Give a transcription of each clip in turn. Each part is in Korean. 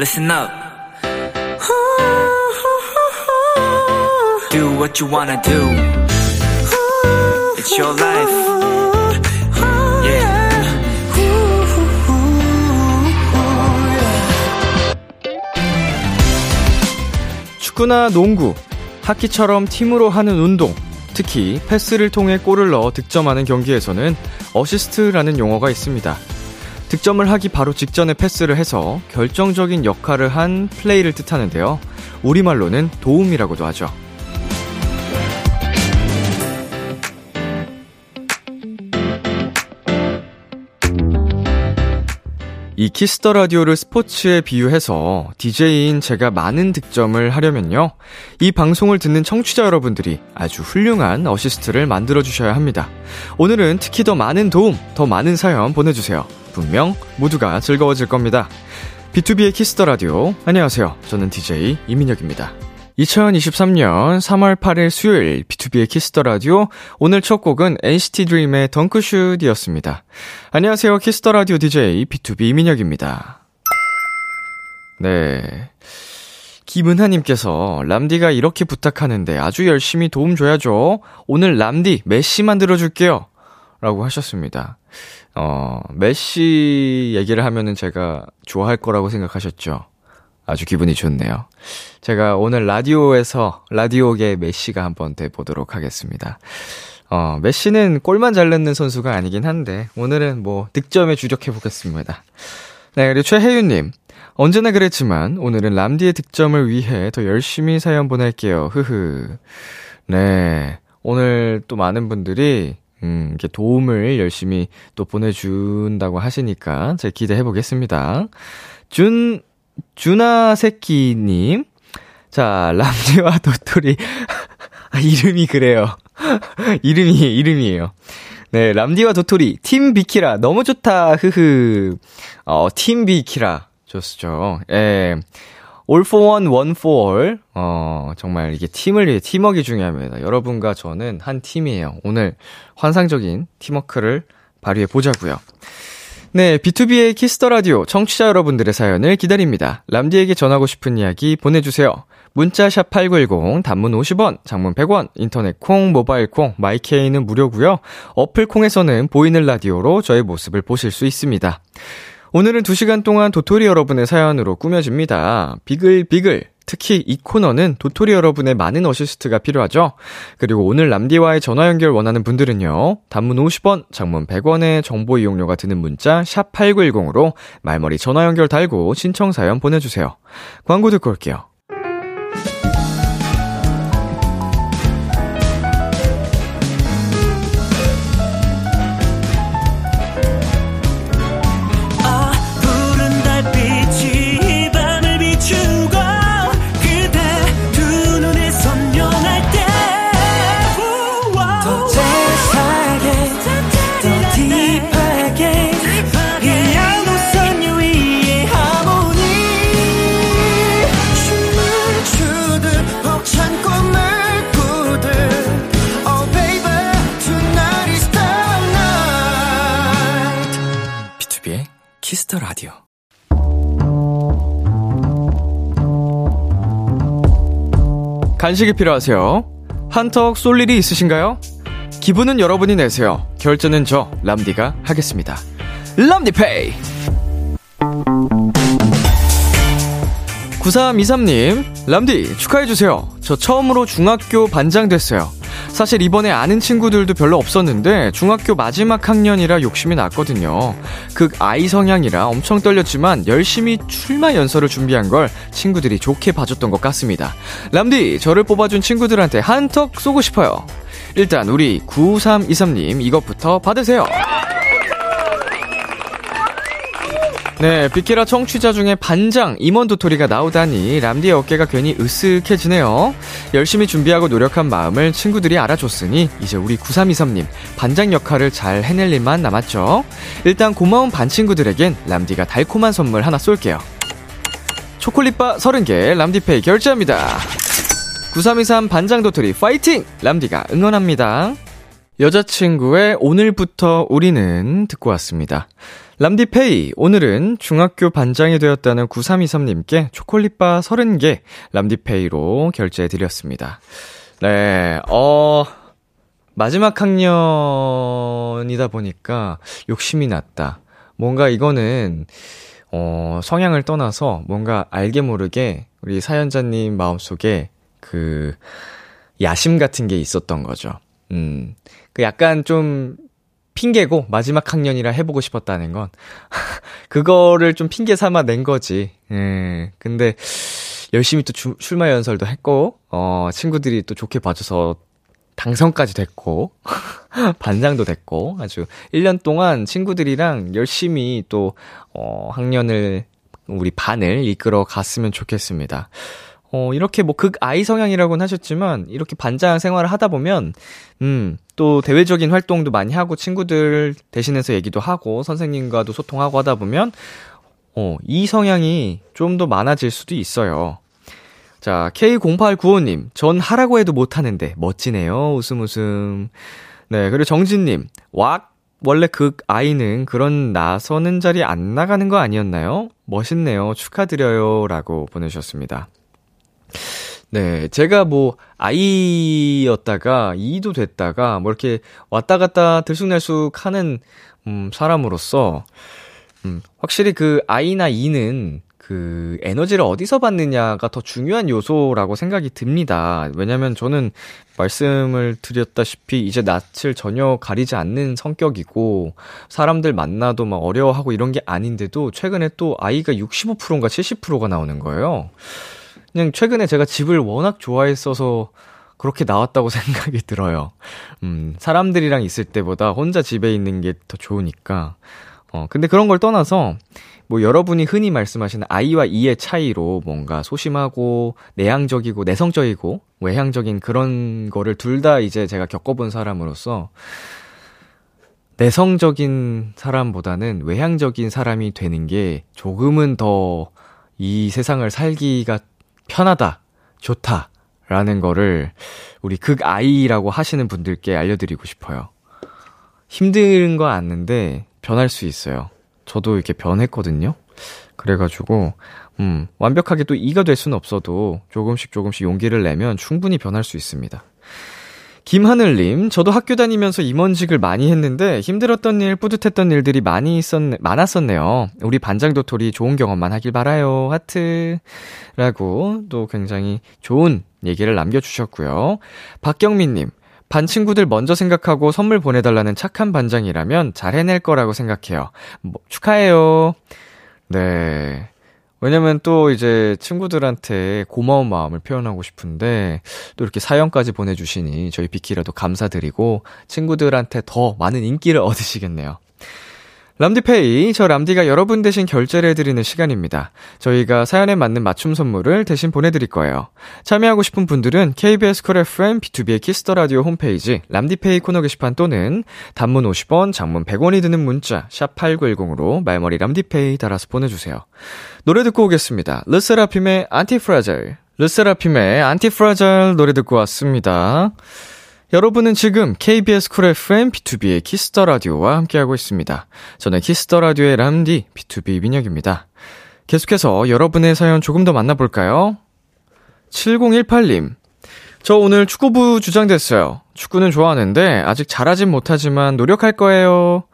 Listen up. Do what you wanna do. It's your life. Yeah. 축구나 농구, 하키처럼 팀으로 하는 운동, 특히 패스를 통해 골을 넣어 득점하는 경기에서는 어시스트라는 용어가 있습니다. 득점을 하기 바로 직전에 패스를 해서 결정적인 역할을 한 플레이를 뜻하는데요. 우리말로는 도움이라고도 하죠. 이 키스더 라디오를 스포츠에 비유해서 DJ인 제가 많은 득점을 하려면요, 이 방송을 듣는 청취자 여러분들이 아주 훌륭한 어시스트를 만들어주셔야 합니다. 오늘은 특히 더 많은 도움, 더 많은 사연 보내주세요. 분명 모두가 즐거워질 겁니다. B2B의 키스더 라디오, 안녕하세요. 저는 DJ 이민혁입니다. 2023년 3월 8일 수요일 B2B의 키스더 라디오, 오늘 첫 곡은 NCT DREAM의 덩크슛이었습니다. 안녕하세요. 키스더 라디오 DJ B2B 이민혁입니다. 네, 김은하님께서 람디가 이렇게 부탁하는데 아주 열심히 도움 줘야죠. 오늘 람디 메시 만들어줄게요 라고 하셨습니다. 메시 얘기를 하면은 제가 좋아할 거라고 생각하셨죠? 아주 기분이 좋네요. 제가 오늘 라디오에서 라디오계 메시가 한번 돼보도록 하겠습니다. 메시는 골만 잘 넣는 선수가 아니긴 한데 오늘은 뭐 득점에 주력해보겠습니다. 네, 그리고 최혜윤님, 언제나 그랬지만 오늘은 람디의 득점을 위해 더 열심히 사연 보낼게요. 흐흐. 네, 오늘 또 많은 분들이 이렇게 도움을 열심히 또 보내준다고 하시니까 제가 기대해보겠습니다. 준아새끼님, 자, 람디와 도토리. 아, 이름이 그래요. 이름이에요. 네, 람디와 도토리, 팀 비키라, 너무 좋다, 흐흐. 팀 비키라, 좋죠. 예. all for one, one for all. 정말 이게 팀을 위해 팀워크가 중요합니다. 여러분과 저는 한 팀이에요. 오늘 환상적인 팀워크를 발휘해 보자고요. 네, B2B의 키스더 라디오, 청취자 여러분들의 사연을 기다립니다. 람디에게 전하고 싶은 이야기 보내주세요. 문자 샵 8910, 단문 50원, 장문 100원, 인터넷 콩, 모바일 콩, 마이케이는 무료고요. 어플 콩에서는 보이는 라디오로 저의 모습을 보실 수 있습니다. 오늘은 2시간 동안 도토리 여러분의 사연으로 꾸며집니다. 비글비글, 특히 이 코너는 도토리 여러분의 많은 어시스트가 필요하죠. 그리고 오늘 람디와의 전화 연결 원하는 분들은요, 단문 50원, 장문 100원의 정보 이용료가 드는 문자 샵 8910으로 말머리 전화 연결 달고 신청 사연 보내주세요. 광고 듣고 올게요. 라디오. 간식이 필요하세요? 한턱 쏠 일이 있으신가요? 기분은 여러분이 내세요. 결제는 저 람디가 하겠습니다. 람디페이. 9323님, 람디 축하해주세요. 저 처음으로 중학교 반장 됐어요. 사실 이번에 아는 친구들도 별로 없었는데 중학교 마지막 학년이라 욕심이 났거든요. 극 아이 성향이라 엄청 떨렸지만 열심히 출마 연설을 준비한 걸 친구들이 좋게 봐줬던 것 같습니다. 람디, 저를 뽑아준 친구들한테 한턱 쏘고 싶어요. 일단 우리 9323님, 이것부터 받으세요. 네, 비키라 청취자 중에 반장 임원 도토리가 나오다니 람디의 어깨가 괜히 으쓱해지네요. 열심히 준비하고 노력한 마음을 친구들이 알아줬으니 이제 우리 9323님 반장 역할을 잘 해낼 일만 남았죠. 일단 고마운 반 친구들에겐 람디가 달콤한 선물 하나 쏠게요. 초콜릿바 30개 람디페이 결제합니다. 9323 반장 도토리 파이팅! 람디가 응원합니다. 여자친구의 오늘부터 우리는 듣고 왔습니다. 람디페이, 오늘은 중학교 반장이 되었다는 9323님께 초콜릿바 30개 람디페이로 결제해드렸습니다. 네, 마지막 학년이다 보니까 욕심이 났다. 뭔가 이거는, 성향을 떠나서 뭔가 알게 모르게 우리 사연자님 마음속에 그 야심 같은 게 있었던 거죠. 그 약간 좀 핑계고 마지막 학년이라 해보고 싶었다는 건 그거를 좀 핑계 삼아 낸 거지. 근데 열심히 또 출마 연설도 했고 친구들이 또 좋게 봐줘서 당선까지 됐고 반장도 됐고 아주 1년 동안 친구들이랑 열심히 또 학년을 우리 반을 이끌어 갔으면 좋겠습니다. 이렇게 뭐 극아이 성향이라고는 하셨지만 이렇게 반장 생활을 하다 보면 또 대외적인 활동도 많이 하고 친구들 대신해서 얘기도 하고 선생님과도 소통하고 하다 보면 이 성향이 좀 더 많아질 수도 있어요. 자, K0895님, 전 하라고 해도 못하는데 멋지네요. 웃음 웃음. 네, 그리고 정진님, 왁, 원래 극아이는 그런 나서는 자리 안 나가는 거 아니었나요? 멋있네요. 축하드려요. 라고 보내주셨습니다. 네, 제가 뭐 아이였다가 이도 됐다가 뭐 이렇게 왔다 갔다 들쑥날쑥 하는 사람으로서 확실히 그 아이나 이는 그 에너지를 어디서 받느냐가 더 중요한 요소라고 생각이 듭니다. 왜냐면 저는 말씀을 드렸다시피 이제 낯을 전혀 가리지 않는 성격이고 사람들 만나도 막 어려워하고 이런 게 아닌데도 최근에 또 아이가 65%인가 70%가 나오는 거예요. 그냥 최근에 제가 집을 워낙 좋아했어서 그렇게 나왔다고 생각이 들어요. 사람들이랑 있을 때보다 혼자 집에 있는 게 더 좋으니까. 근데 그런 걸 떠나서 뭐 여러분이 흔히 말씀하시는 아이와 이의 차이로 뭔가 소심하고 내향적이고 내성적이고 외향적인 그런 거를 둘 다 이제 제가 겪어본 사람으로서 내성적인 사람보다는 외향적인 사람이 되는 게 조금은 더 이 세상을 살기가 편하다, 좋다라는 거를 우리 극아이라고 하시는 분들께 알려드리고 싶어요. 힘든 거 아는데 변할 수 있어요. 저도 이렇게 변했거든요. 그래가지고 완벽하게 또 이가 될 수는 없어도 조금씩 용기를 내면 충분히 변할 수 있습니다. 김하늘님, 저도 학교 다니면서 임원직을 많이 했는데 힘들었던 일, 뿌듯했던 일들이 많았었네요. 우리 반장 도토리 좋은 경험만 하길 바라요. 하트라고 또 굉장히 좋은 얘기를 남겨주셨고요. 박경민님, 반 친구들 먼저 생각하고 선물 보내달라는 착한 반장이라면 잘 해낼 거라고 생각해요. 뭐, 축하해요. 네. 왜냐면 또 이제 친구들한테 고마운 마음을 표현하고 싶은데 또 이렇게 사연까지 보내주시니 저희 비키라도 감사드리고 친구들한테 더 많은 인기를 얻으시겠네요. 람디페이, 저 람디가 여러분 대신 결제를 해드리는 시간입니다. 저희가 사연에 맞는 맞춤 선물을 대신 보내드릴 거예요. 참여하고 싶은 분들은 KBS 쿨 FM, B2B의 키스더라디오 홈페이지 람디페이 코너 게시판 또는 단문 50원, 장문 100원이 드는 문자 샵 8910으로 말머리 람디페이 달아서 보내주세요. 노래 듣고 오겠습니다. 르세라핌의 Anti-Fragile. 르세라핌의 Anti-Fragile 노래 듣고 왔습니다. 여러분은 지금 KBS 쿨 FM B2B의 키스터 라디오와 함께하고 있습니다. 저는 키스터 라디오의 람디 B2B 민혁입니다. 계속해서 여러분의 사연 조금 더 만나볼까요? 7018님, 저 오늘 축구부 주장됐어요. 축구는 좋아하는데 아직 잘하진 못하지만 노력할 거예요.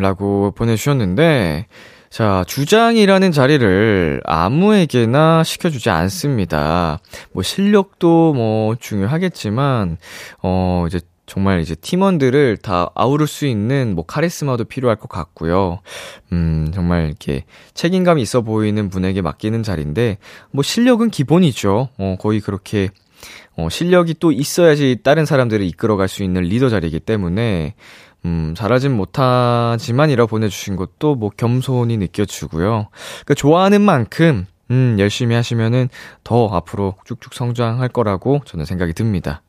라고 보내주셨는데, 자, 주장이라는 자리를 아무에게나 시켜주지 않습니다. 뭐 실력도 뭐 중요하겠지만 이제 정말 이제 팀원들을 다 아우를 수 있는 뭐 카리스마도 필요할 것 같고요. 정말 이렇게 책임감이 있어 보이는 분에게 맡기는 자리인데 뭐 실력은 기본이죠. 거의 그렇게 실력이 또 있어야지 다른 사람들을 이끌어갈 수 있는 리더 자리이기 때문에 잘하진 못하지만이라 보내주신 것도 뭐 겸손히 느껴지고요. 그러니까 좋아하는 만큼 열심히 하시면은 더 앞으로 쭉쭉 성장할 거라고 저는 생각이 듭니다.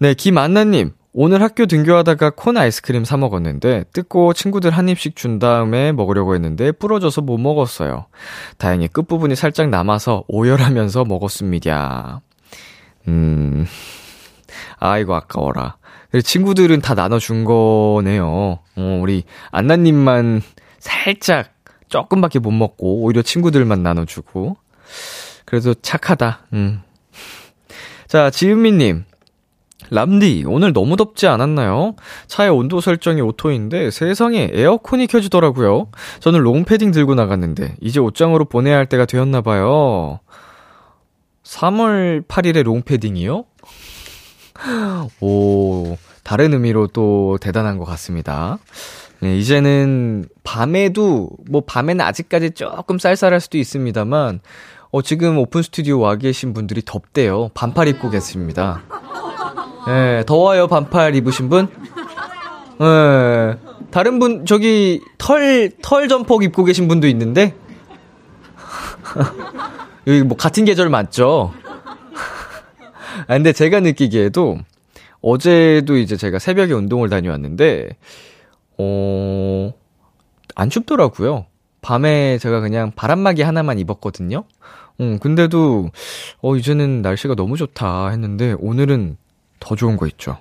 네, 김안나님, 오늘 학교 등교하다가 콘 아이스크림 사 먹었는데 뜯고 친구들 한 입씩 준 다음에 먹으려고 했는데 부러져서 못 먹었어요. 다행히 끝부분이 살짝 남아서 오열하면서 먹었습니다. 아, 이거 아까워라. 친구들은 다 나눠준 거네요. 우리 안나님만 살짝 조금밖에 못 먹고 오히려 친구들만 나눠주고. 그래도 착하다. 자, 지은미님. 람디, 오늘 너무 덥지 않았나요? 차의 온도 설정이 오토인데 세상에 에어컨이 켜지더라고요. 저는 롱패딩 들고 나갔는데 이제 옷장으로 보내야 할 때가 되었나 봐요. 3월 8일에 롱패딩이요? 오, 다른 의미로 또 대단한 것 같습니다. 네, 이제는 밤에도, 뭐 밤에는 아직까지 조금 쌀쌀할 수도 있습니다만 지금 오픈 스튜디오 와 계신 분들이 덥대요. 반팔 입고 계십니다. 네, 더워요. 반팔 입으신 분? 네, 다른 분 저기 털 점퍼 입고 계신 분도 있는데 여기 뭐 같은 계절 맞죠? 아, 근데 제가 느끼기에도 어제도 이제 제가 새벽에 운동을 다녀왔는데 안 춥더라고요. 밤에 제가 그냥 바람막이 하나만 입었거든요. 근데도 이제는 날씨가 너무 좋다 했는데 오늘은 더 좋은 거 있죠.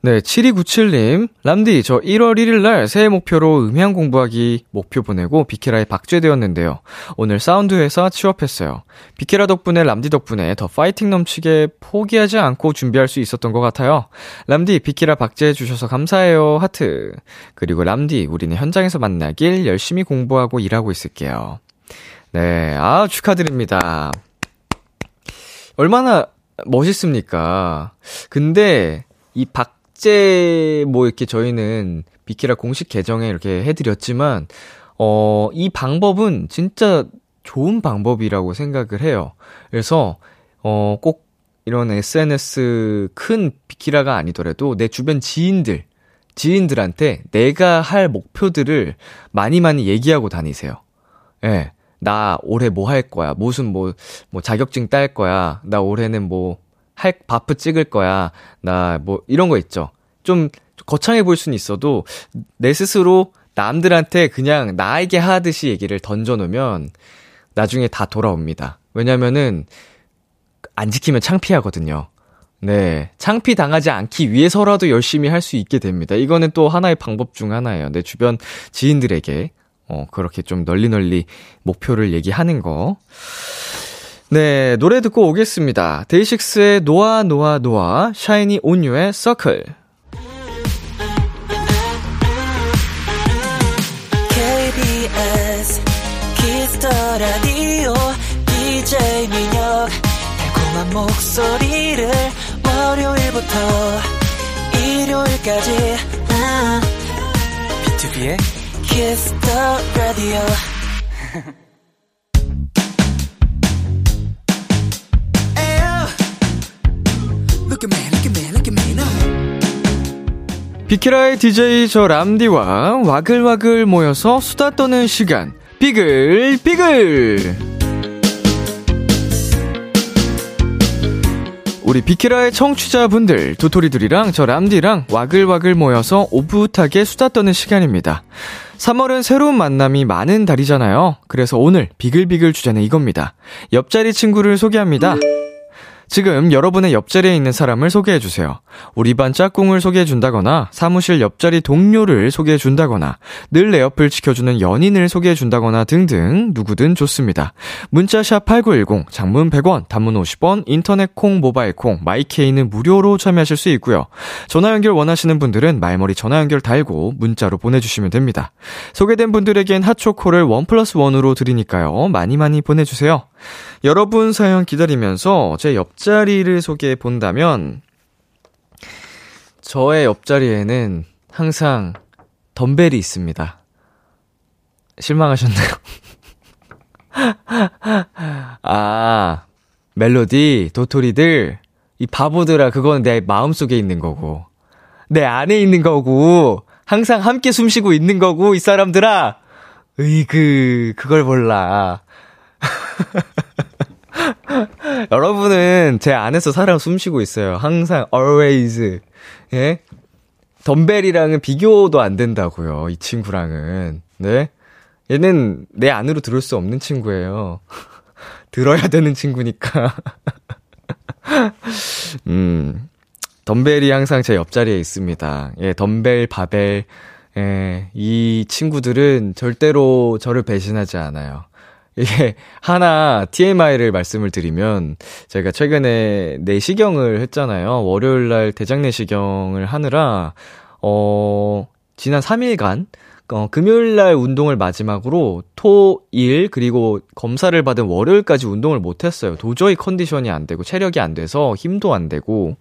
네, 7297님. 람디, 저 1월 1일 날 새해 목표로 음향 공부하기 목표 보내고 비케라에 박제되었는데요. 오늘 사운드 회사 취업했어요. 비케라 덕분에, 람디 덕분에 더 파이팅 넘치게 포기하지 않고 준비할 수 있었던 것 같아요. 람디, 비케라 박제해주셔서 감사해요. 하트. 그리고 람디, 우리는 현장에서 만나길 열심히 공부하고 일하고 있을게요. 네, 아, 축하드립니다. 얼마나 멋있습니까? 근데 이 박제 뭐 이렇게 저희는 비키라 공식 계정에 이렇게 해드렸지만 이 방법은 진짜 좋은 방법이라고 생각을 해요. 그래서 꼭 이런 SNS 큰 비키라가 아니더라도 내 주변 지인들한테 내가 할 목표들을 많이 얘기하고 다니세요. 예. 네. 나 올해 뭐 할 거야. 무슨 뭐 자격증 딸 거야. 나 올해는 바프 찍을 거야. 나 이런 거 있죠. 좀 거창해 보일 수는 있어도 내 스스로 남들한테 그냥 나에게 하듯이 얘기를 던져놓으면 나중에 다 돌아옵니다. 왜냐면은 안 지키면 창피하거든요. 네, 창피 당하지 않기 위해서라도 열심히 할 수 있게 됩니다. 이거는 또 하나의 방법 중 하나예요. 내 주변 지인들에게 그렇게 좀 널리 목표를 얘기하는 거. 네, 노래 듣고 오겠습니다. 데이식스의 노아, 샤이니 온유의 서클. KBS 키스 더 라디오 DJ 민혁. 달콤한 목소리를 월요일부터 일요일까지 BTOB의 Kiss the radio. 비키라의 DJ 저 람디와 와글와글 모여서 수다 떠는 시간. 비글비글. 우리 비키라의 청취자분들, 도토리들이랑 저 람디랑 와글와글 모여서 오붓하게 수다 떠는 시간입니다. 3월은 새로운 만남이 많은 달이잖아요. 그래서 오늘 비글비글 주제는 이겁니다. 옆자리 친구를 소개합니다. 지금 여러분의 옆자리에 있는 사람을 소개해주세요. 우리 반 짝꿍을 소개해준다거나 사무실 옆자리 동료를 소개해준다거나 늘 내 옆을 지켜주는 연인을 소개해준다거나 등등 누구든 좋습니다. 문자 샵 8910, 장문 100원, 단문 50원, 인터넷 콩, 모바일 콩, 마이케이는 무료로 참여하실 수 있고요. 전화 연결 원하시는 분들은 말머리 전화 연결 달고 문자로 보내주시면 됩니다. 소개된 분들에겐 핫초코를 1+1으로 드리니까요. 많이 보내주세요. 여러분 사연 기다리면서 제 옆자리를 소개해 본다면, 저의 옆자리에는 항상 덤벨이 있습니다. 실망하셨나요? 아, 멜로디, 도토리들, 이 바보들아, 그건 내 마음속에 있는 거고 내 안에 있는 거고 항상 함께 숨쉬고 있는 거고 이 사람들아, 으이그, 그걸 몰라. 여러분은 제 안에서 사람 숨쉬고 있어요. 항상 always. 예? 덤벨이랑은 비교도 안 된다고요. 이 친구랑은. 네? 얘는 내 안으로 들을 수 없는 친구예요. 들어야 되는 친구니까. 덤벨이 항상 제 옆자리에 있습니다. 예, 덤벨, 바벨, 예, 이 친구들은 절대로 저를 배신하지 않아요. 이게 하나 TMI를 말씀을 드리면, 제가 최근에 내시경을 했잖아요. 월요일날 대장내시경을 하느라 지난 3일간 금요일날 운동을 마지막으로 토, 일, 그리고 검사를 받은 월요일까지 운동을 못했어요. 도저히 컨디션이 안 되고 체력이 안 돼서 힘도 안 되고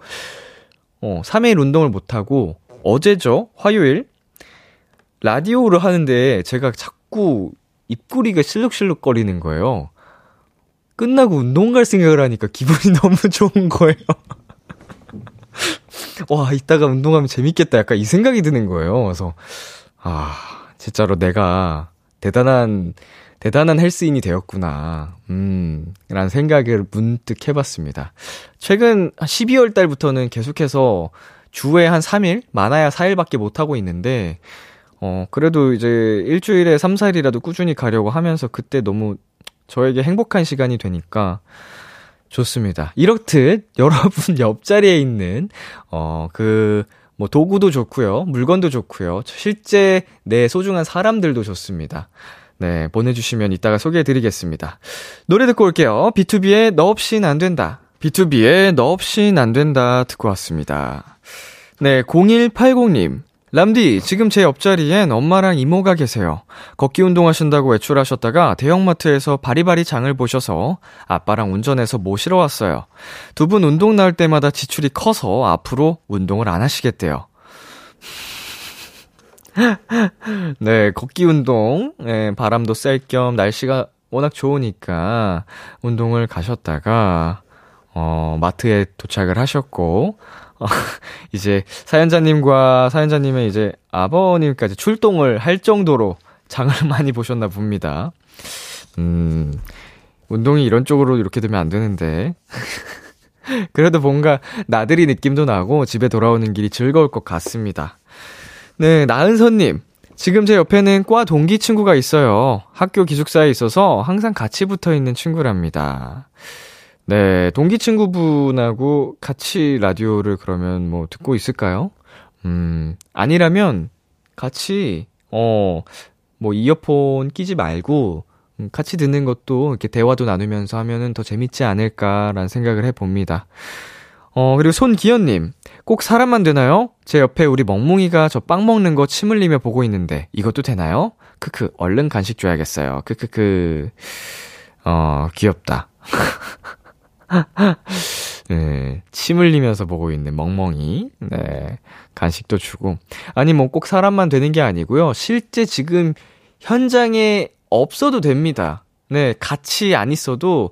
3일 운동을 못하고 어제죠? 화요일 라디오를 하는데 제가 자꾸 입꼬리가 실룩실룩 거리는 거예요. 끝나고 운동 갈 생각을 하니까 기분이 너무 좋은 거예요. 와, 이따가 운동하면 재밌겠다 약간 이 생각이 드는 거예요. 그래서 진짜로 내가 대단한 헬스인이 되었구나 라는 생각을 문득 해봤습니다. 최근 12월 달부터는 계속해서 주에 한 3일, 많아야 4일밖에 못하고 있는데 그래도 이제 일주일에 3, 4일이라도 꾸준히 가려고 하면서 그때 너무 저에게 행복한 시간이 되니까 좋습니다. 이렇듯 여러분 옆자리에 있는 그 도구도 좋고요, 물건도 좋고요, 실제 내 소중한 사람들도 좋습니다. 네, 보내주시면 이따가 소개해드리겠습니다. 노래 듣고 올게요. B2B의 너 없인 안 된다. B2B의 너 없인 안 된다 듣고 왔습니다. 네, 0180님. 람디, 지금 제 옆자리엔 엄마랑 이모가 계세요. 걷기 운동하신다고 외출하셨다가 대형마트에서 바리바리 장을 보셔서 아빠랑 운전해서 모시러 왔어요. 두 분 운동 나올 때마다 지출이 커서 앞으로 운동을 안 하시겠대요. 네, 걷기 운동, 네, 바람도 쐴 겸 날씨가 워낙 좋으니까 운동을 가셨다가 마트에 도착을 하셨고 이제 사연자님과 사연자님의 이제 아버님까지 출동을 할 정도로 장을 많이 보셨나 봅니다. 운동이 이런 쪽으로 이렇게 되면 안 되는데. 그래도 뭔가 나들이 느낌도 나고 집에 돌아오는 길이 즐거울 것 같습니다. 네, 나은선님. 지금 제 옆에는 과 동기 친구가 있어요. 학교 기숙사에 있어서 항상 같이 붙어 있는 친구랍니다. 네, 동기 친구분하고 같이 라디오를 그러면 뭐 듣고 있을까요? 아니라면 같이, 뭐 이어폰 끼지 말고 같이 듣는 것도 이렇게 대화도 나누면서 하면은 더 재밌지 않을까라는 생각을 해봅니다. 그리고 손기현님, 꼭 사람만 되나요? 제 옆에 우리 멍뭉이가 저 빵 먹는 거 침 흘리며 보고 있는데 이것도 되나요? 크크, 얼른 간식 줘야겠어요. 크크크, 귀엽다. 네, 침 흘리면서 보고 있는 멍멍이. 네, 간식도 주고. 아니, 뭐 꼭 사람만 되는 게 아니고요, 실제 지금 현장에 없어도 됩니다. 네, 같이 안 있어도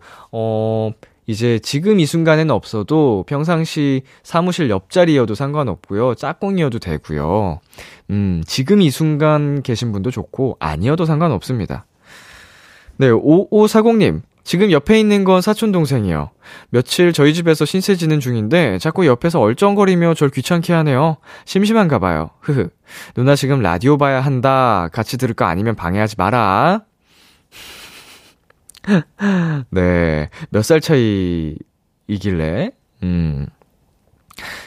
이제 지금 이 순간에는 없어도 평상시 사무실 옆자리여도 상관없고요, 짝꿍이어도 되고요, 지금 이 순간 계신 분도 좋고 아니어도 상관없습니다. 네, 5540님. 지금 옆에 있는 건 사촌동생이요. 며칠 저희 집에서 신세 지는 중인데 자꾸 옆에서 얼쩡거리며 절 귀찮게 하네요. 심심한가 봐요. 흐흐. 누나 지금 라디오 봐야 한다. 같이 들을 거 아니면 방해하지 마라. 네. 몇 살 차이이길래?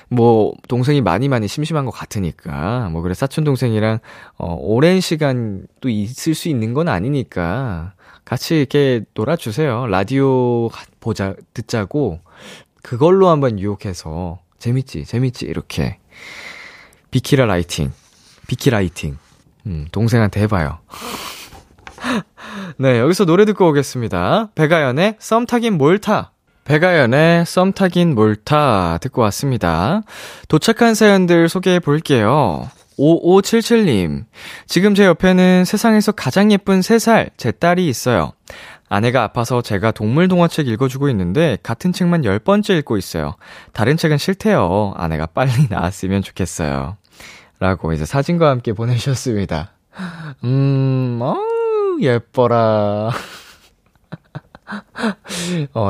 뭐 동생이 많이 심심한 것 같으니까 뭐 그래, 사촌동생이랑 오랜 시간 또 있을 수 있는 건 아니니까 같이 이렇게 놀아주세요. 라디오 듣자고 그걸로 한번 유혹해서 재밌지 이렇게 비키라이팅 동생한테 해봐요. 네, 여기서 노래 듣고 오겠습니다. 백아연의 썸 타긴 뭘 타. 백아연의 썸 타긴 몰타 듣고 왔습니다. 도착한 사연들 소개해 볼게요. 5577님. 지금 제 옆에는 세상에서 가장 예쁜 3살 제 딸이 있어요. 아내가 아파서 제가 동물 동화책 읽어주고 있는데 같은 책만 10번째 읽고 있어요. 다른 책은 싫대요. 아내가 빨리 나았으면 좋겠어요. 라고 이제 사진과 함께 보내셨습니다. 예뻐라.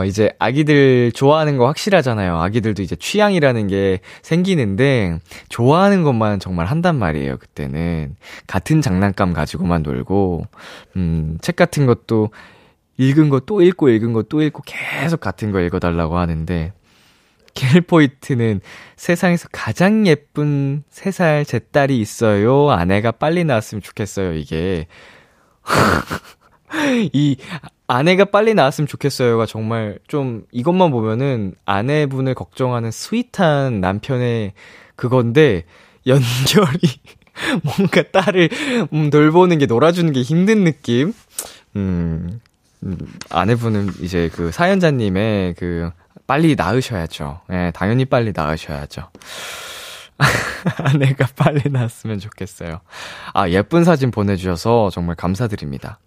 이제 아기들 좋아하는 거 확실하잖아요. 아기들도 이제 취향이라는 게 생기는데 좋아하는 것만 정말 한단 말이에요. 그때는 같은 장난감 가지고만 놀고 책 같은 것도 읽은 거 또 읽고 계속 같은 거 읽어달라고 하는데 킬 포인트는 세상에서 가장 예쁜 3살 제 딸이 있어요. 아내가 빨리 나왔으면 좋겠어요. 이게 이 아내가 빨리 나왔으면 좋겠어요가 정말 좀 이것만 보면은 아내분을 걱정하는 스윗한 남편의 그건데 연결이 뭔가 딸을 돌보는 게 놀아주는 게 힘든 느낌. 아내분은 이제 그 사연자님의 그 빨리 낳으셔야죠. 예, 당연히 빨리 낳으셔야죠. 아내가 빨리 낳았으면 좋겠어요. 아, 예쁜 사진 보내주셔서 정말 감사드립니다.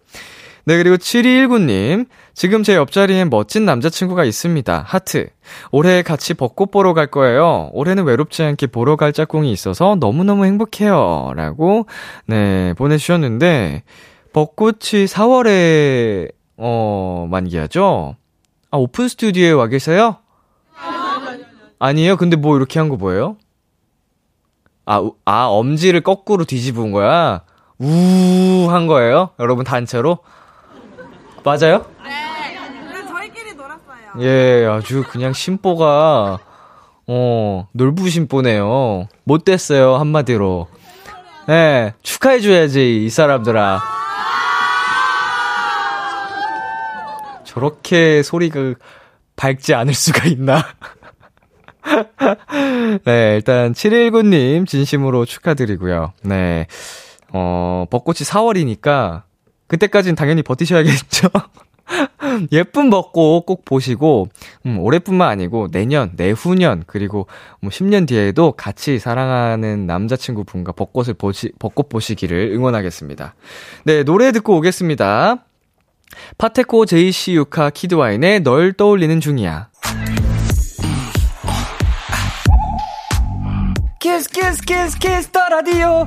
네, 그리고 7219님. 지금 제 옆자리엔 멋진 남자친구가 있습니다. 하트. 올해 같이 벚꽃 보러 갈 거예요. 올해는 외롭지 않게 보러 갈 짝꿍이 있어서 너무너무 행복해요. 라고, 네, 보내주셨는데, 벚꽃이 4월에, 만개하죠? 아, 오픈 스튜디오에 와 계세요? 아니에요? 근데 뭐 이렇게 한 거 뭐예요? 아, 엄지를 거꾸로 뒤집은 거야? 우, 한 거예요? 여러분, 단체로? 맞아요? 네, 저희끼리 놀았어요. 예, 아주 그냥 심보가 놀부 심보네요. 못됐어요, 한마디로. 예, 축하해줘야지, 이 사람들아. 저렇게 소리가 밝지 않을 수가 있나? 네, 일단 719님 진심으로 축하드리고요. 네, 벚꽃이 4월이니까 그때까지는 당연히 버티셔야겠죠. 예쁜 벚꽃 꼭 보시고 올해뿐만 아니고 내년, 내후년 그리고 뭐 10년 뒤에도 같이 사랑하는 남자친구분과 벚꽃 보시기를 응원하겠습니다. 네, 노래 듣고 오겠습니다. 파테코 JC 유카 키드와인의 널 떠올리는 중이야. 키스 키스 키스 키스 더 라디오.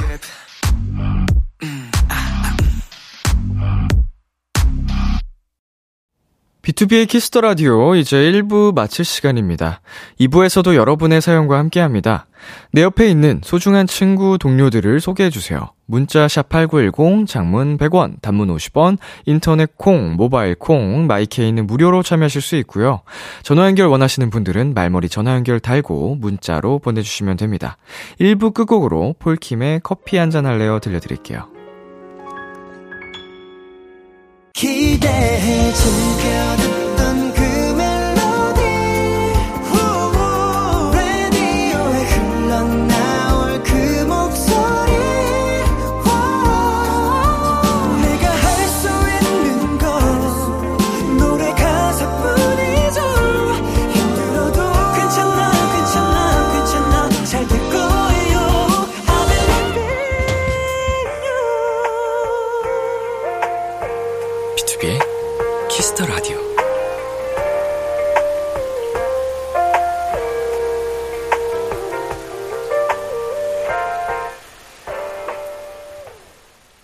B2B의 키스터 라디오 이제 1부 마칠 시간입니다. 2부에서도 여러분의 사연과 함께합니다. 내 옆에 있는 소중한 친구, 동료들을 소개해주세요. 문자 샵8910, 장문 100원, 단문 50원, 인터넷 콩, 모바일 콩, 마이케이는 무료로 참여하실 수 있고요. 전화 연결 원하시는 분들은 말머리 전화 연결 달고 문자로 보내주시면 됩니다. 1부 끝곡으로 폴킴의 커피 한잔 할래요 들려드릴게요. 기대해 줄게.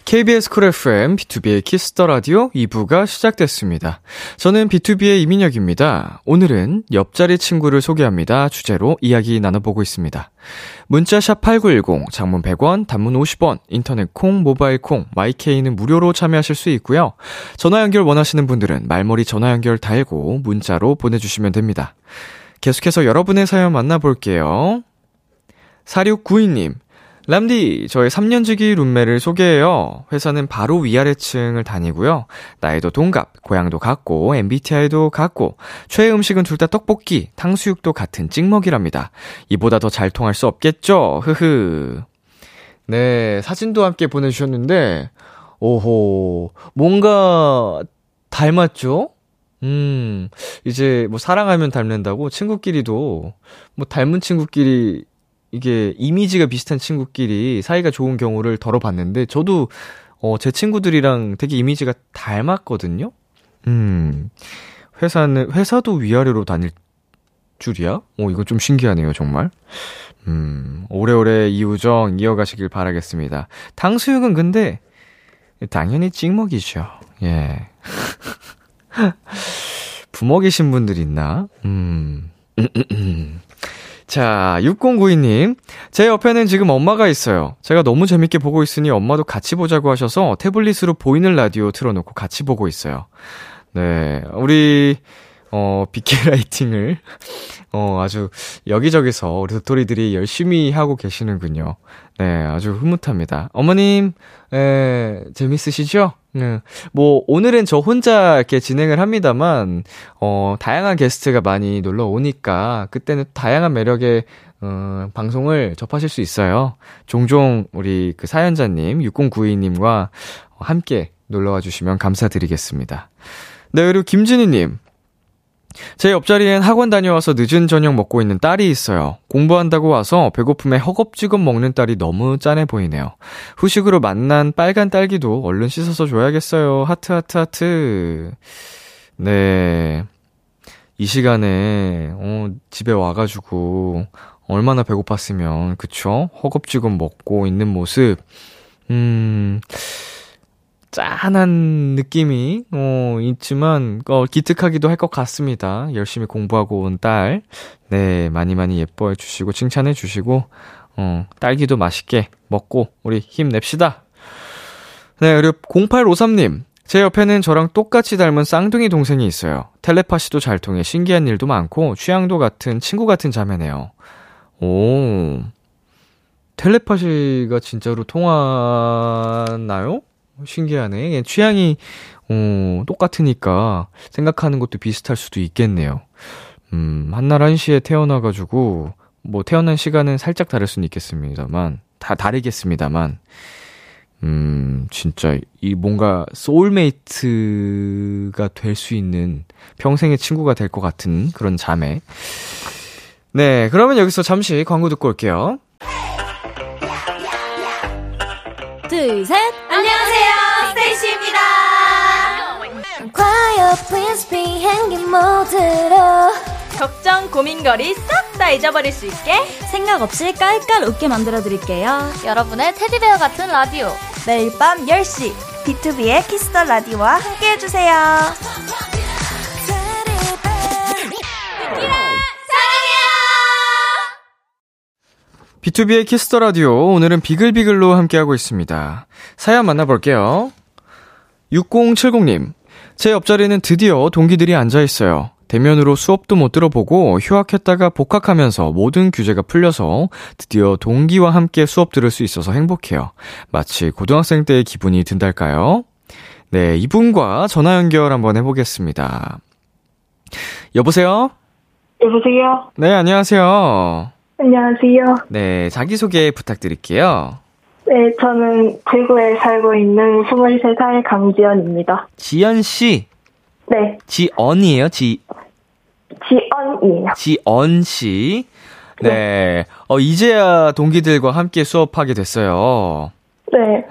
KBS 쿨 FM, B2B의 키스더 라디오 2부가 시작됐습니다. 저는 B2B의 이민혁입니다. 오늘은 옆자리 친구를 소개합니다. 주제로 이야기 나눠보고 있습니다. 문자샵 8910, 장문 100원, 단문 50원, 인터넷 콩, 모바일 콩, 마이케이는 무료로 참여하실 수 있고요. 전화 연결 원하시는 분들은 말머리 전화 연결 달고 문자로 보내주시면 됩니다. 계속해서 여러분의 사연 만나볼게요. 4692님. 람디, 저의 3년지기 룸메를 소개해요. 회사는 바로 위아래층을 다니고요. 나이도 동갑, 고향도 같고 MBTI도 같고 최애 음식은 둘 다 떡볶이, 탕수육도 같은 찍먹이랍니다. 이보다 더 잘 통할 수 없겠죠? 흐흐. 네, 사진도 함께 보내주셨는데 오호, 뭔가 닮았죠? 이제 뭐 사랑하면 닮는다고 친구끼리도 뭐 닮은 친구끼리 이게 이미지가 비슷한 친구끼리 사이가 좋은 경우를 덜어 봤는데 저도 제 친구들이랑 되게 이미지가 닮았거든요. 회사도 위아래로 다닐 줄이야? 이거 좀 신기하네요, 정말. 오래오래 이 우정 이어가시길 바라겠습니다. 탕수육은 근데 당연히 찍먹이죠. 예. 부먹이신 분들 있나? 자, 6092님. 제 옆에는 지금 엄마가 있어요. 제가 너무 재밌게 보고 있으니 엄마도 같이 보자고 하셔서 태블릿으로 보이는 라디오 틀어놓고 같이 보고 있어요. 네, 우리... 빅키라이팅을, 아주 여기저기서 우리 도토리들이 열심히 하고 계시는군요. 네, 아주 흐뭇합니다. 어머님, 재밌으시죠? 네. 뭐, 오늘은 저 혼자 이렇게 진행을 합니다만, 다양한 게스트가 많이 놀러 오니까, 그때는 다양한 매력의, 방송을 접하실 수 있어요. 종종 우리 그 사연자님, 6092님과 함께 놀러와 주시면 감사드리겠습니다. 네, 그리고 김진희님. 제 옆자리엔 학원 다녀와서 늦은 저녁 먹고 있는 딸이 있어요. 공부한다고 와서 배고픔에 허겁지겁 먹는 딸이 너무 짠해 보이네요. 후식으로 만난 빨간 딸기도 얼른 씻어서 줘야겠어요. 하트 하트 하트. 네, 이 시간에 집에 와가지고 얼마나 배고팠으면, 그쵸? 허겁지겁 먹고 있는 모습, 짠한 느낌이 있지만 기특하기도 할 것 같습니다. 열심히 공부하고 온 딸, 네, 많이 많이 예뻐해 주시고 칭찬해 주시고 딸기도 맛있게 먹고 우리 힘냅시다. 네, 그리고 0853님. 제 옆에는 저랑 똑같이 닮은 쌍둥이 동생이 있어요. 텔레파시도 잘 통해 신기한 일도 많고 취향도 같은 친구 같은 자매네요. 오, 텔레파시가 진짜로 통하나요? 신기하네. 취향이 똑같으니까 생각하는 것도 비슷할 수도 있겠네요. 한날 한시에 태어나가지고 뭐 태어난 시간은 살짝 다를 수는 있겠습니다만, 다 다르겠습니다만, 진짜 이 뭔가 소울메이트가 될 수 있는, 평생의 친구가 될 것 같은 그런 자매. 네, 그러면 여기서 잠시 광고 듣고 올게요. 둘, 셋. 안녕하세요, 스테이시입니다. 걱정, 고민거리 싹 다 잊어버릴 수 있게 생각 없이 깔깔 웃게 만들어드릴게요. 여러분의 테디베어 같은 라디오, 매일 밤 10시 BTOB의 키스 더 라디오와 함께해주세요. BTOB의 키스더 라디오, 오늘은 비글비글로 함께하고 있습니다. 사연 만나볼게요. 6070님. 제 옆자리는 드디어 동기들이 앉아있어요. 대면으로 수업도 못 들어보고 휴학했다가 복학하면서 모든 규제가 풀려서 드디어 동기와 함께 수업 들을 수 있어서 행복해요. 마치 고등학생 때의 기분이 든달까요? 네, 이분과 전화 연결 한번 해보겠습니다. 여보세요? 여보세요? 네, 안녕하세요. 안녕하세요. 네, 자기소개 부탁드릴게요. 네, 저는 대구에 살고 있는 23살 강지연입니다. 지연씨? 네. 지언이에요? 지언이에요. 지언씨. 네. 네. 이제야 동기들과 함께 수업하게 됐어요. 네.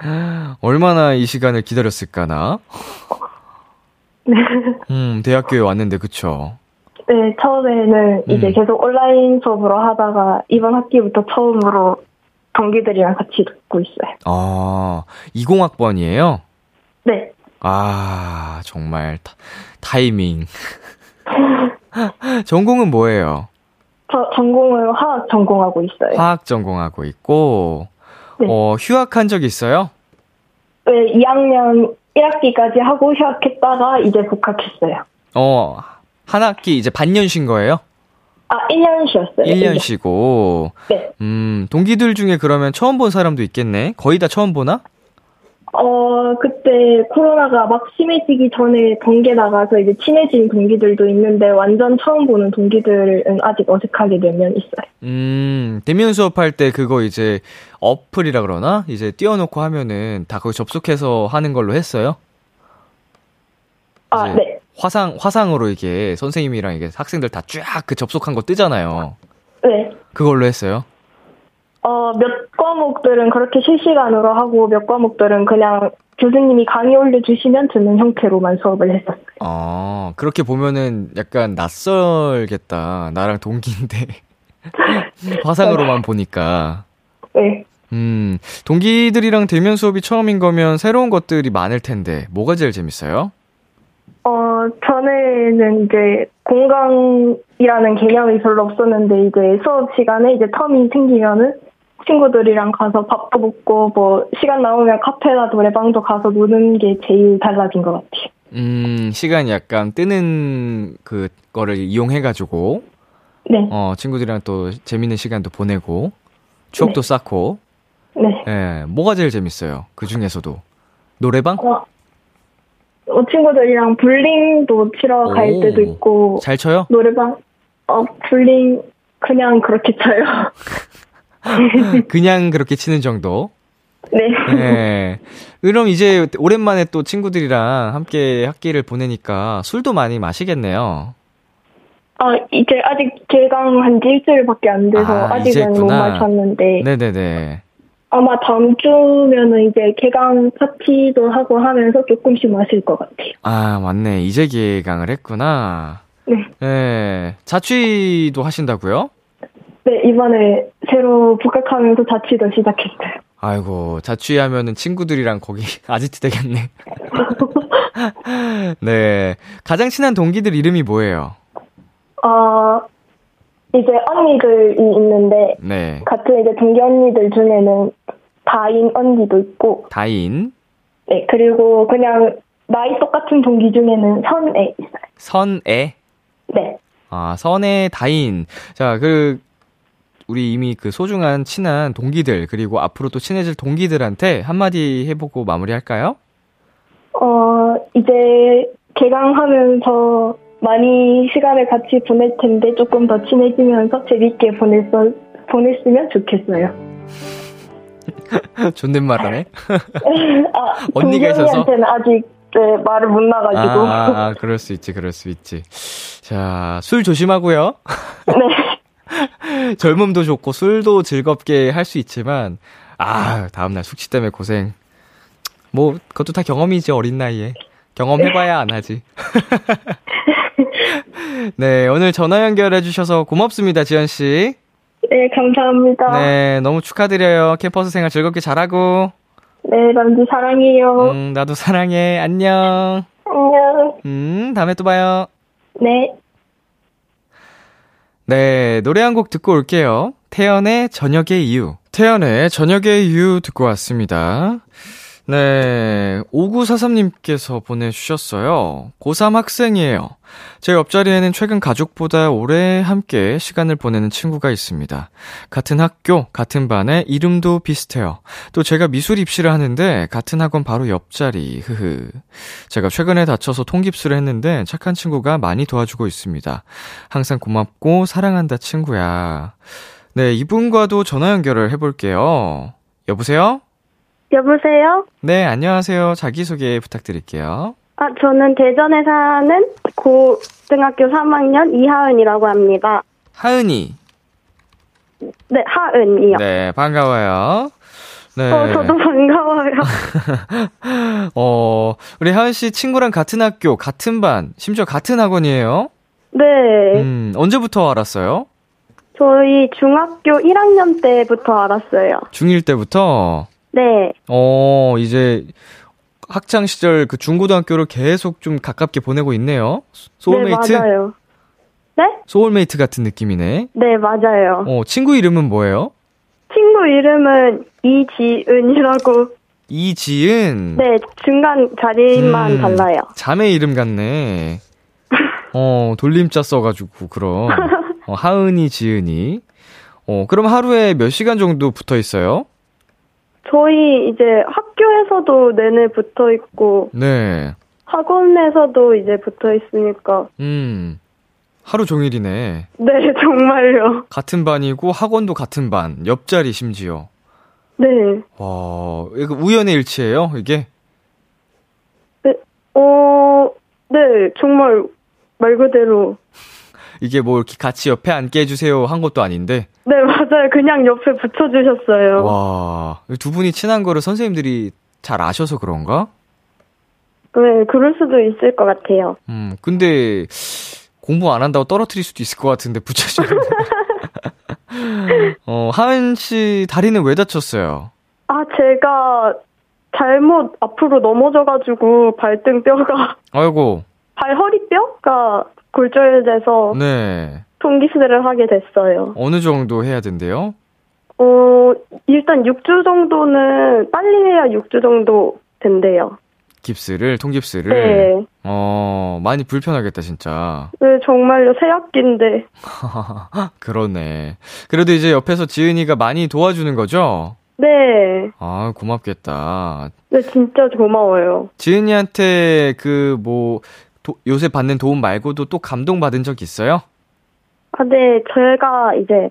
얼마나 이 시간을 기다렸을까나? 네. 대학교에 왔는데, 그쵸? 네, 처음에는 이제 계속 온라인 수업으로 하다가 이번 학기부터 처음으로 동기들이랑 같이 듣고 있어요. 아, 20학번이에요? 네. 아, 정말 타이밍. 전공은 뭐예요? 저 전공은 화학 전공하고 있어요. 화학 전공하고 있고, 네. 휴학한 적 있어요? 네, 2학년 1학기까지 하고 휴학했다가 이제 복학했어요. 한 학기, 이제 반년 쉰 거예요? 아, 1년 쉬었어요. 1년 쉬고. 네. 동기들 중에 그러면 처음 본 사람도 있겠네? 거의 다 처음 보나? 그때 코로나가 막 심해지기 전에 번개 나가서 이제 친해진 동기들도 있는데, 완전 처음 보는 동기들은 아직 어색하게 되면 있어요. 대면 수업할 때 그거 이제 어플이라 그러나? 이제 띄워놓고 하면은 다 거기 접속해서 하는 걸로 했어요? 아, 네. 화상으로 이게 선생님이랑 이게 학생들 다 쫙 그 접속한 거 뜨잖아요. 네. 그걸로 했어요? 몇 과목들은 그렇게 실시간으로 하고, 몇 과목들은 그냥 교수님이 강의 올려주시면 듣는 형태로만 수업을 했었어요. 아, 그렇게 보면은 약간 낯설겠다. 나랑 동기인데. 화상으로만 보니까. 네. 동기들이랑 대면 수업이 처음인 거면 새로운 것들이 많을 텐데, 뭐가 제일 재밌어요? 전에는 이제 공강이라는 개념이 별로 없었는데 이제 수업 시간에 이제 텀이 생기면은 친구들이랑 가서 밥도 먹고 뭐 시간 나오면 카페나 노래방도 가서 노는 게 제일 달라진 것 같아요. 시간이 약간 뜨는 그거를 이용해가지고 네. 친구들이랑 또 재밌는 시간도 보내고 추억도 네. 쌓고 네. 네. 뭐가 제일 재밌어요? 그 중에서도 노래방? 친구들이랑 볼링도 치러 갈 때도 있고. 잘 쳐요? 노래방? 볼링 그냥 그렇게 쳐요. 그냥 그렇게 치는 정도? 네. 네. 그럼 이제 오랜만에 또 친구들이랑 함께 학기를 보내니까 술도 많이 마시겠네요. 이제 아직 개강한 지 일주일밖에 안 돼서 아직은 못 마셨는데. 네네네. 아마 다음 주면은 이제 개강 파티도 하고 하면서 조금씩 마실 것 같아요. 아, 맞네. 이제 개강을 했구나. 네. 네. 자취도 하신다고요? 네, 이번에 새로 복학하면서 자취도 시작했어요. 아이고, 자취하면은 친구들이랑 거기 아지트 되겠네. 네. 가장 친한 동기들 이름이 뭐예요? 이제 언니들이 있는데 네. 같은 이제 동기 언니들 중에는 다인 언니도 있고 다인 네 그리고 그냥 나이 똑같은 동기 중에는 선애 있어요. 선애? 네. 아 선애 다인 자 그 우리 이미 그 소중한 친한 동기들 그리고 앞으로 또 친해질 동기들한테 한마디 해보고 마무리할까요? 이제 개강하면서 많이 시간을 같이 보낼 텐데 조금 더 친해지면서 재밌게 보냈으면 좋겠어요. 존댓말하네. 언니가 있어서. 동생한테는 아직 네, 말을 못 나가지고. 그럴 수 있지, 그럴 수 있지. 자, 술 조심하고요. 네. 젊음도 좋고 술도 즐겁게 할 수 있지만 다음날 숙취 때문에 고생. 뭐 그것도 다 경험이지 어린 나이에. 경험해봐야 안 하지. 네, 오늘 전화 연결해주셔서 고맙습니다, 지연씨. 네, 감사합니다. 네, 너무 축하드려요. 캠퍼스 생활 즐겁게 잘하고. 네, 런지 사랑해요. 나도 사랑해. 안녕. 안녕. 다음에 또 봐요. 네. 네, 노래 한 곡 듣고 올게요. 태연의 저녁의 이유. 태연의 저녁의 이유 듣고 왔습니다. 네, 5943님께서 보내주셨어요. 고3 학생이에요. 제 옆자리에는 최근 가족보다 오래 함께 시간을 보내는 친구가 있습니다. 같은 학교, 같은 반에 이름도 비슷해요. 또 제가 미술 입시를 하는데 같은 학원 바로 옆자리. 제가 최근에 다쳐서 통깁스를 했는데 착한 친구가 많이 도와주고 있습니다. 항상 고맙고 사랑한다 친구야. 네, 이분과도 전화 연결을 해볼게요. 여보세요? 여보세요? 네, 안녕하세요. 자기소개 부탁드릴게요. 저는 대전에 사는 고등학교 3학년 이하은이라고 합니다. 하은이? 네, 하은이요. 네, 반가워요. 네. 저도 반가워요. 우리 하은 씨 친구랑 같은 학교, 같은 반, 심지어 같은 학원이에요? 네. 언제부터 알았어요? 저희 중학교 1학년 때부터 알았어요. 중1 때부터? 네. 이제 학창 시절 그 중고등학교를 계속 좀 가깝게 보내고 있네요. 소울메이트? 네, 맞아요. 네? 소울메이트 같은 느낌이네. 네, 맞아요. 친구 이름은 뭐예요? 친구 이름은 이지은이라고. 이지은? 네, 중간 자리만 달라요. 자매 이름 같네. 돌림자 써가지고 그럼. 하은이, 지은이. 그럼 하루에 몇 시간 정도 붙어 있어요? 저희 이제 학교에서도 내내 붙어 있고, 네. 학원에서도 이제 붙어 있으니까. 하루 종일이네. 네, 정말요. 같은 반이고 학원도 같은 반, 옆자리 심지어. 네. 와, 이거 우연의 일치예요, 이게? 네, 네, 정말 말 그대로. 이게 뭐 이렇게 같이 옆에 앉게 해주세요 한 것도 아닌데. 네, 맞아요. 그냥 옆에 붙여주셨어요. 와, 두 분이 친한 거를 선생님들이 잘 아셔서 그런가? 네, 그럴 수도 있을 것 같아요. 근데 공부 안 한다고 떨어뜨릴 수도 있을 것 같은데 붙여주셨는데. 하은 씨 다리는 왜 다쳤어요? 제가 잘못 앞으로 넘어져가지고 발등 뼈가. 아이고. 발 허리뼈가 골절돼서 네. 동기수대를 하게 됐어요. 어느 정도 해야 된대요? 일단 6주 정도는 빨리 해야 6주 정도 된대요. 깁스를, 통깁스를? 네. 많이 불편하겠다, 진짜. 네, 정말요. 새 학기인데. 그러네. 그래도 이제 옆에서 지은이가 많이 도와주는 거죠? 네. 아, 고맙겠다. 네, 진짜 고마워요. 지은이한테 요새 받는 도움 말고도 또 감동받은 적 있어요? 아, 네. 제가 이제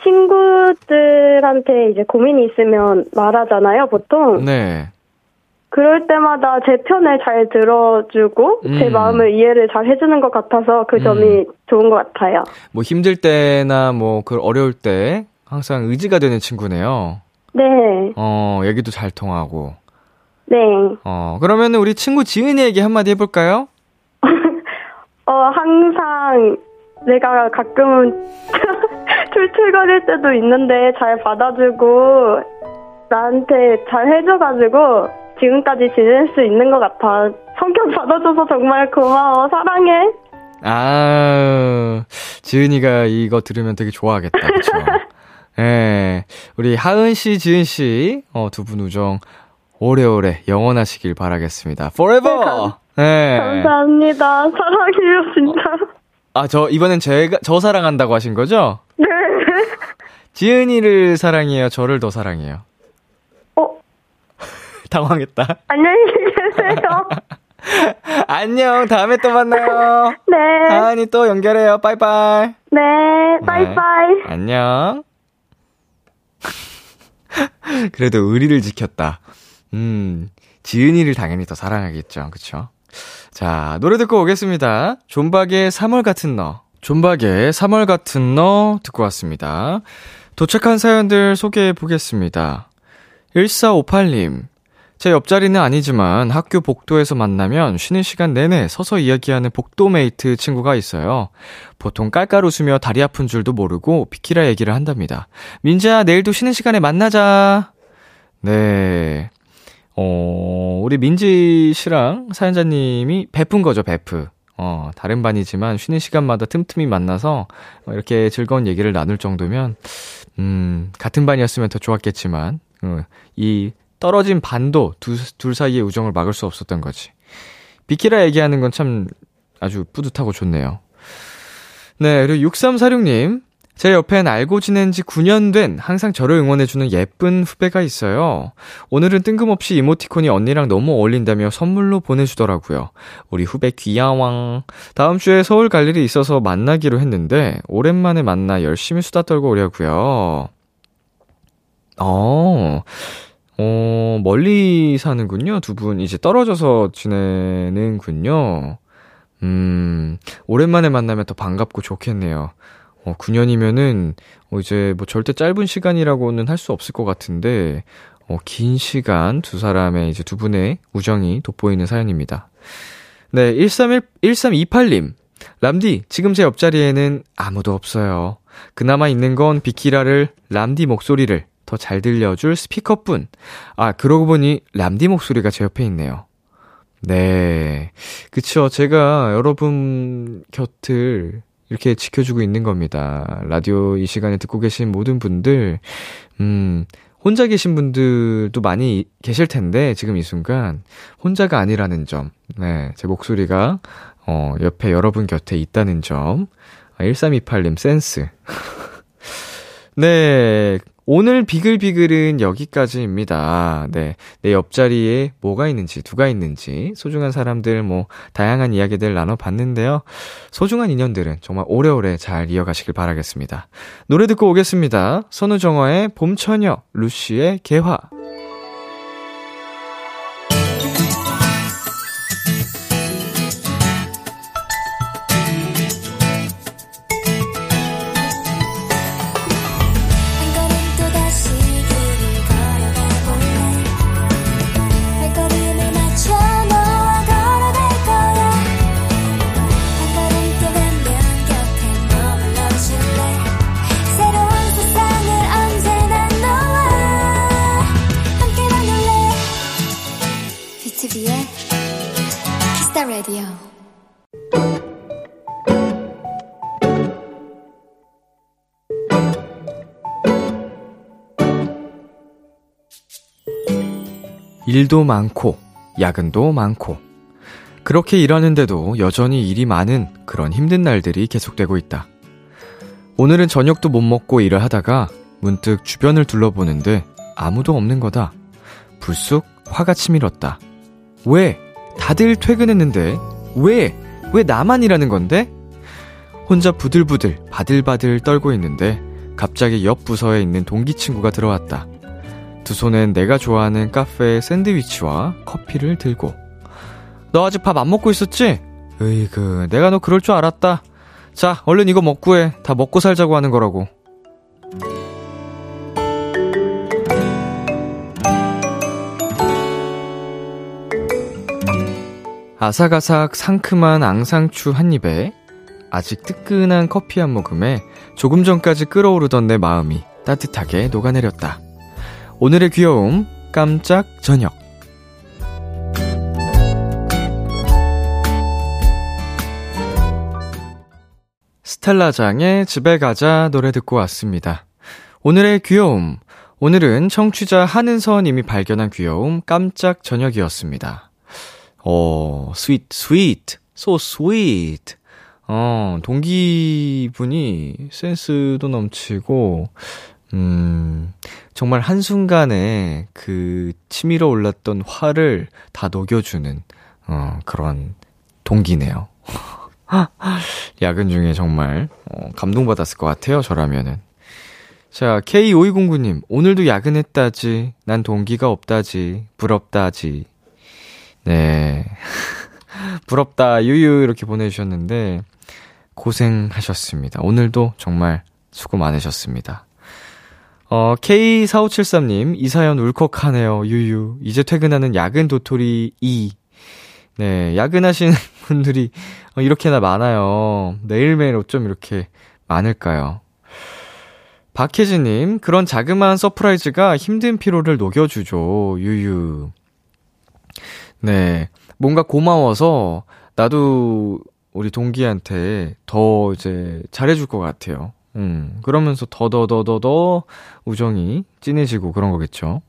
친구들한테 이제 고민이 있으면 말하잖아요, 보통. 네. 그럴 때마다 제 편을 잘 들어주고 제 마음을 이해를 잘 해주는 것 같아서 그 점이 좋은 것 같아요. 뭐 힘들 때나 그 어려울 때 항상 의지가 되는 친구네요. 네. 얘기도 잘 통하고. 네. 그러면 우리 친구 지은이에게 한마디 해볼까요? 항상 내가 가끔은 출출거릴 때도 있는데 잘 받아주고 나한테 잘 해줘가지고 지금까지 지낼 수 있는 것 같아. 성격 받아줘서 정말 고마워. 사랑해. 아, 지은이가 이거 들으면 되게 좋아하겠다. 그렇죠? 네, 우리 하은 씨, 지은 씨, 두 분 우정 오래오래 영원하시길 바라겠습니다. Forever. 네. 감사합니다. 사랑해요, 진짜. 저 이번엔 제가 저 사랑한다고 하신 거죠? 네. 지은이를 사랑해요. 저를 더 사랑해요. 당황했다. 안녕히 계세요. 안녕. 다음에 또 만나요. 네. 하은이 또 연결해요. 빠이빠이. 네. 빠이빠이. 네. 안녕. 그래도 의리를 지켰다. 지은이를 당연히 더 사랑하겠죠. 그쵸? 자, 노래 듣고 오겠습니다. 존박의 3월 같은 너. 존박의 3월 같은 너 듣고 왔습니다. 도착한 사연들 소개해 보겠습니다. 1458님. 제 옆자리는 아니지만 학교 복도에서 만나면 쉬는 시간 내내 서서 이야기하는 복도메이트 친구가 있어요. 보통 깔깔 웃으며 다리 아픈 줄도 모르고 비키라 얘기를 한답니다. 민지야, 내일도 쉬는 시간에 만나자. 네. 우리 민지 씨랑 사연자님이 베푼 거죠, 베프. 다른 반이지만 쉬는 시간마다 틈틈이 만나서 이렇게 즐거운 얘기를 나눌 정도면, 같은 반이었으면 더 좋았겠지만, 이 떨어진 반도 둘 사이의 우정을 막을 수 없었던 거지. 비키라 얘기하는 건 참 아주 뿌듯하고 좋네요. 네, 그리고 6346님. 제 옆엔 알고 지낸 지 9년 된 항상 저를 응원해주는 예쁜 후배가 있어요. 오늘은 뜬금없이 이모티콘이 언니랑 너무 어울린다며 선물로 보내주더라고요. 우리 후배 귀여왕. 다음 주에 서울 갈 일이 있어서 만나기로 했는데 오랜만에 만나 열심히 수다 떨고 오려고요. 멀리 사는군요. 두 분 이제 떨어져서 지내는군요. 오랜만에 만나면 더 반갑고 좋겠네요. 9년이면은 이제 절대 짧은 시간이라고는 할 수 없을 것 같은데 긴 시간 두 사람의 이제 두 분의 우정이 돋보이는 사연입니다. 네, 1328님. 람디, 지금 제 옆자리에는 아무도 없어요. 그나마 있는 건 비키라를 람디 목소리를 더 잘 들려줄 스피커뿐. 아, 그러고 보니 람디 목소리가 제 옆에 있네요. 네, 그쵸. 제가 여러분 곁을 이렇게 지켜주고 있는 겁니다. 라디오 이 시간에 듣고 계신 모든 분들, 혼자 계신 분들도 많이 계실 텐데 지금 이 순간 혼자가 아니라는 점, 네, 제 목소리가 옆에 여러분 곁에 있다는 점. 1328님 센스. 네. 오늘 비글비글은 여기까지입니다. 네, 내 옆자리에 뭐가 있는지, 누가 있는지, 소중한 사람들, 다양한 이야기들 나눠봤는데요. 소중한 인연들은 정말 오래오래 잘 이어가시길 바라겠습니다. 노래 듣고 오겠습니다. 선우정화의 봄처녀, 루시의 개화. 일도 많고 야근도 많고 그렇게 일하는데도 여전히 일이 많은 그런 힘든 날들이 계속되고 있다. 오늘은 저녁도 못 먹고 일을 하다가 문득 주변을 둘러보는데 아무도 없는 거다. 불쑥 화가 치밀었다. 왜? 다들 퇴근했는데 왜 나만 일하는 건데? 혼자 부들부들 바들바들 떨고 있는데 갑자기 옆 부서에 있는 동기 친구가 들어왔다. 두 손엔 내가 좋아하는 카페의 샌드위치와 커피를 들고 너 아직 밥 안 먹고 있었지? 으이그 내가 너 그럴 줄 알았다. 자 얼른 이거 먹고 해. 다 먹고 살자고 하는 거라고. 아삭아삭 상큼한 앙상추 한 입에 아직 뜨끈한 커피 한 모금에 조금 전까지 끓어오르던 내 마음이 따뜻하게 녹아내렸다. 오늘의 귀여움 깜짝 저녁. 스텔라장의 집에 가자 노래 듣고 왔습니다. 오늘의 귀여움. 오늘은 청취자 한은서님이 발견한 귀여움 깜짝 저녁이었습니다. so sweet. 동기분이 센스도 넘치고 정말 한순간에 그 치밀어 올랐던 화를 다 녹여주는 그런 동기네요. 야근 중에 정말 감동받았을 것 같아요, 저라면은. 자, K5209님 오늘도 야근했다지. 난 동기가 없다지. 부럽다지. 네. 부럽다 유유 이렇게 보내주셨는데 고생하셨습니다. 오늘도 정말 수고 많으셨습니다. K4573님 이 사연 울컥하네요. 유유. 이제 퇴근하는 야근 도토리 2. 네, 야근하시는 분들이 이렇게나 많아요. 매일매일 어쩜 이렇게 많을까요? 박혜진님 그런 자그마한 서프라이즈가 힘든 피로를 녹여주죠. 유유. 네, 뭔가 고마워서 나도 우리 동기한테 더 이제 잘해줄 것 같아요. 그러면서 더 우정이 진해지고 그런 거겠죠.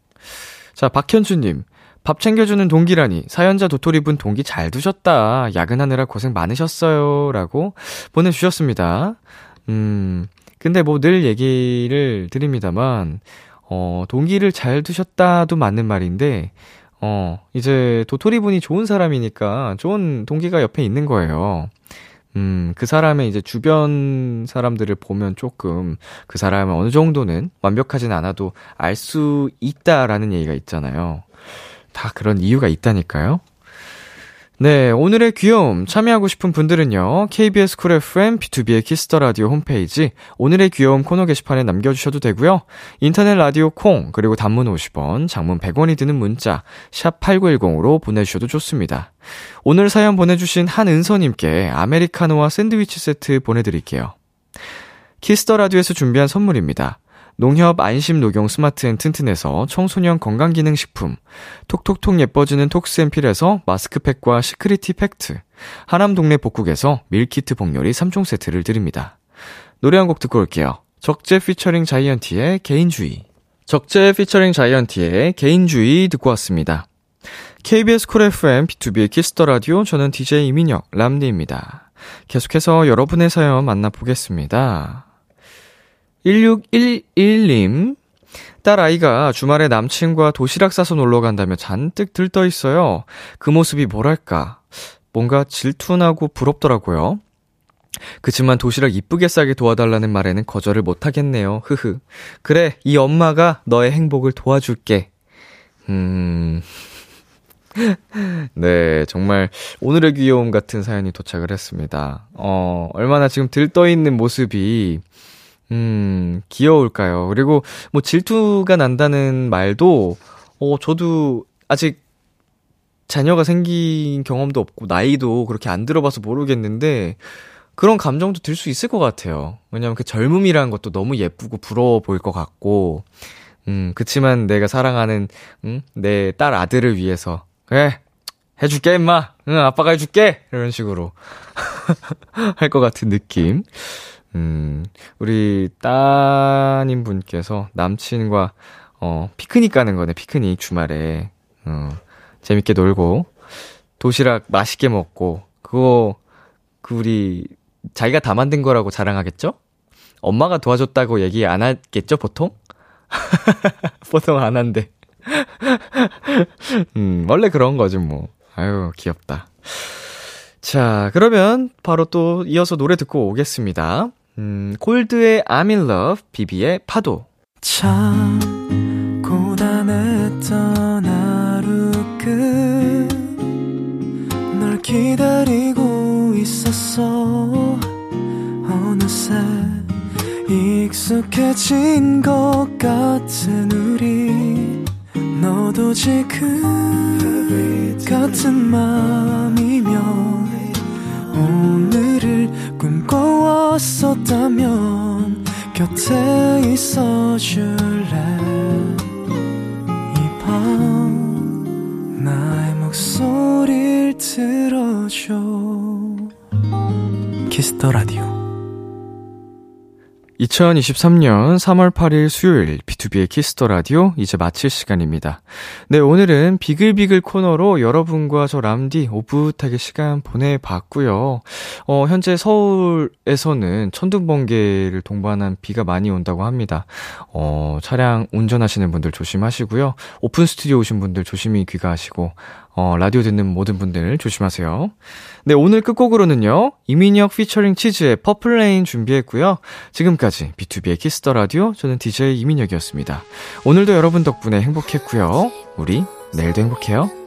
자, 박현주님 밥 챙겨주는 동기라니 사연자 도토리분 동기 잘 두셨다. 야근하느라 고생 많으셨어요 라고 보내주셨습니다. 근데 뭐 늘 얘기를 드립니다만 동기를 잘 두셨다도 맞는 말인데 이제 도토리분이 좋은 사람이니까 좋은 동기가 옆에 있는 거예요. 그 사람의 이제 주변 사람들을 보면 조금 그 사람은 어느 정도는 완벽하진 않아도 알 수 있다라는 얘기가 있잖아요. 다 그런 이유가 있다니까요. 네, 오늘의 귀여움 참여하고 싶은 분들은요. KBS 쿨 FM B2B의 키스터라디오 홈페이지 오늘의 귀여움 코너 게시판에 남겨주셔도 되고요. 인터넷 라디오 콩 그리고 단문 50원, 장문 100원이 드는 문자 샵 8910으로 보내주셔도 좋습니다. 오늘 사연 보내주신 한은서님께 아메리카노와 샌드위치 세트 보내드릴게요. 키스터라디오에서 준비한 선물입니다. 농협 안심 녹용 스마트 앤 튼튼에서 청소년 건강기능식품, 톡톡톡 예뻐지는 톡스앤필에서 마스크팩과 시크릿티 팩트, 하남 동네 복국에서 밀키트 복요리 3종 세트를 드립니다. 노래 한 곡 듣고 올게요. 적재 피처링 자이언티의 개인주의. 적재 피처링 자이언티의 개인주의 듣고 왔습니다. KBS 쿨 FM B2B의 키스더라디오 저는 DJ 이민혁 람디입니다. 계속해서 여러분의 사연 만나보겠습니다. 1611님 딸아이가 주말에 남친과 도시락 싸서 놀러간다며 잔뜩 들떠있어요. 그 모습이 뭐랄까 뭔가 질투나고 부럽더라고요. 그치만 도시락 이쁘게 싸게 도와달라는 말에는 거절을 못하겠네요. 흐흐. 그래 이 엄마가 너의 행복을 도와줄게. 네, 정말 오늘의 귀여움 같은 사연이 도착을 했습니다. 얼마나 지금 들떠있는 모습이 귀여울까요? 그리고, 뭐, 질투가 난다는 말도, 저도 아직 자녀가 생긴 경험도 없고, 나이도 그렇게 안 들어봐서 모르겠는데, 그런 감정도 들 수 있을 것 같아요. 왜냐면 그 젊음이라는 것도 너무 예쁘고 부러워 보일 것 같고, 그치만 내가 사랑하는, 내 딸 아들을 위해서, 그래, 해줄게, 임마! 응, 아빠가 해줄게! 이런 식으로 할 것 같은 느낌. 우리 따님 분께서 남친과 피크닉 가는 거네. 피크닉 주말에 재밌게 놀고 도시락 맛있게 먹고 그거 그 우리 자기가 다 만든 거라고 자랑하겠죠? 엄마가 도와줬다고 얘기 안 하겠죠? 보통? 보통 안 한대. 원래 그런 거지 뭐. 아유 귀엽다. 자 그러면 바로 또 이어서 노래 듣고 오겠습니다. 콜드의 I'm in love, 비비의 파도. 참 고단했던 하루 끝 널 기다리고 있었어. 어느새 익숙해진 것 같은 우리. 너도 지금 같은 맘이면 오늘을 꿈꿔왔었다면 곁에 있어줄래. 이 밤 나의 목소리를 들어줘. 키스더라디오 2023년 3월 8일 수요일 BTOB의 키스더 라디오 이제 마칠 시간입니다. 네, 오늘은 비글비글 코너로 여러분과 저 람디 오붓하게 시간 보내봤고요. 현재 서울에서는 천둥번개를 동반한 비가 많이 온다고 합니다. 차량 운전하시는 분들 조심하시고요. 오픈 스튜디오 오신 분들 조심히 귀가하시고 라디오 듣는 모든 분들 조심하세요. 네, 오늘 끝곡으로는요. 이민혁 피처링 치즈의 퍼플레인 준비했고요. 지금까지 BTOB의 키스더 라디오, 저는 DJ 이민혁이었습니다. 오늘도 여러분 덕분에 행복했고요. 우리 내일도 행복해요.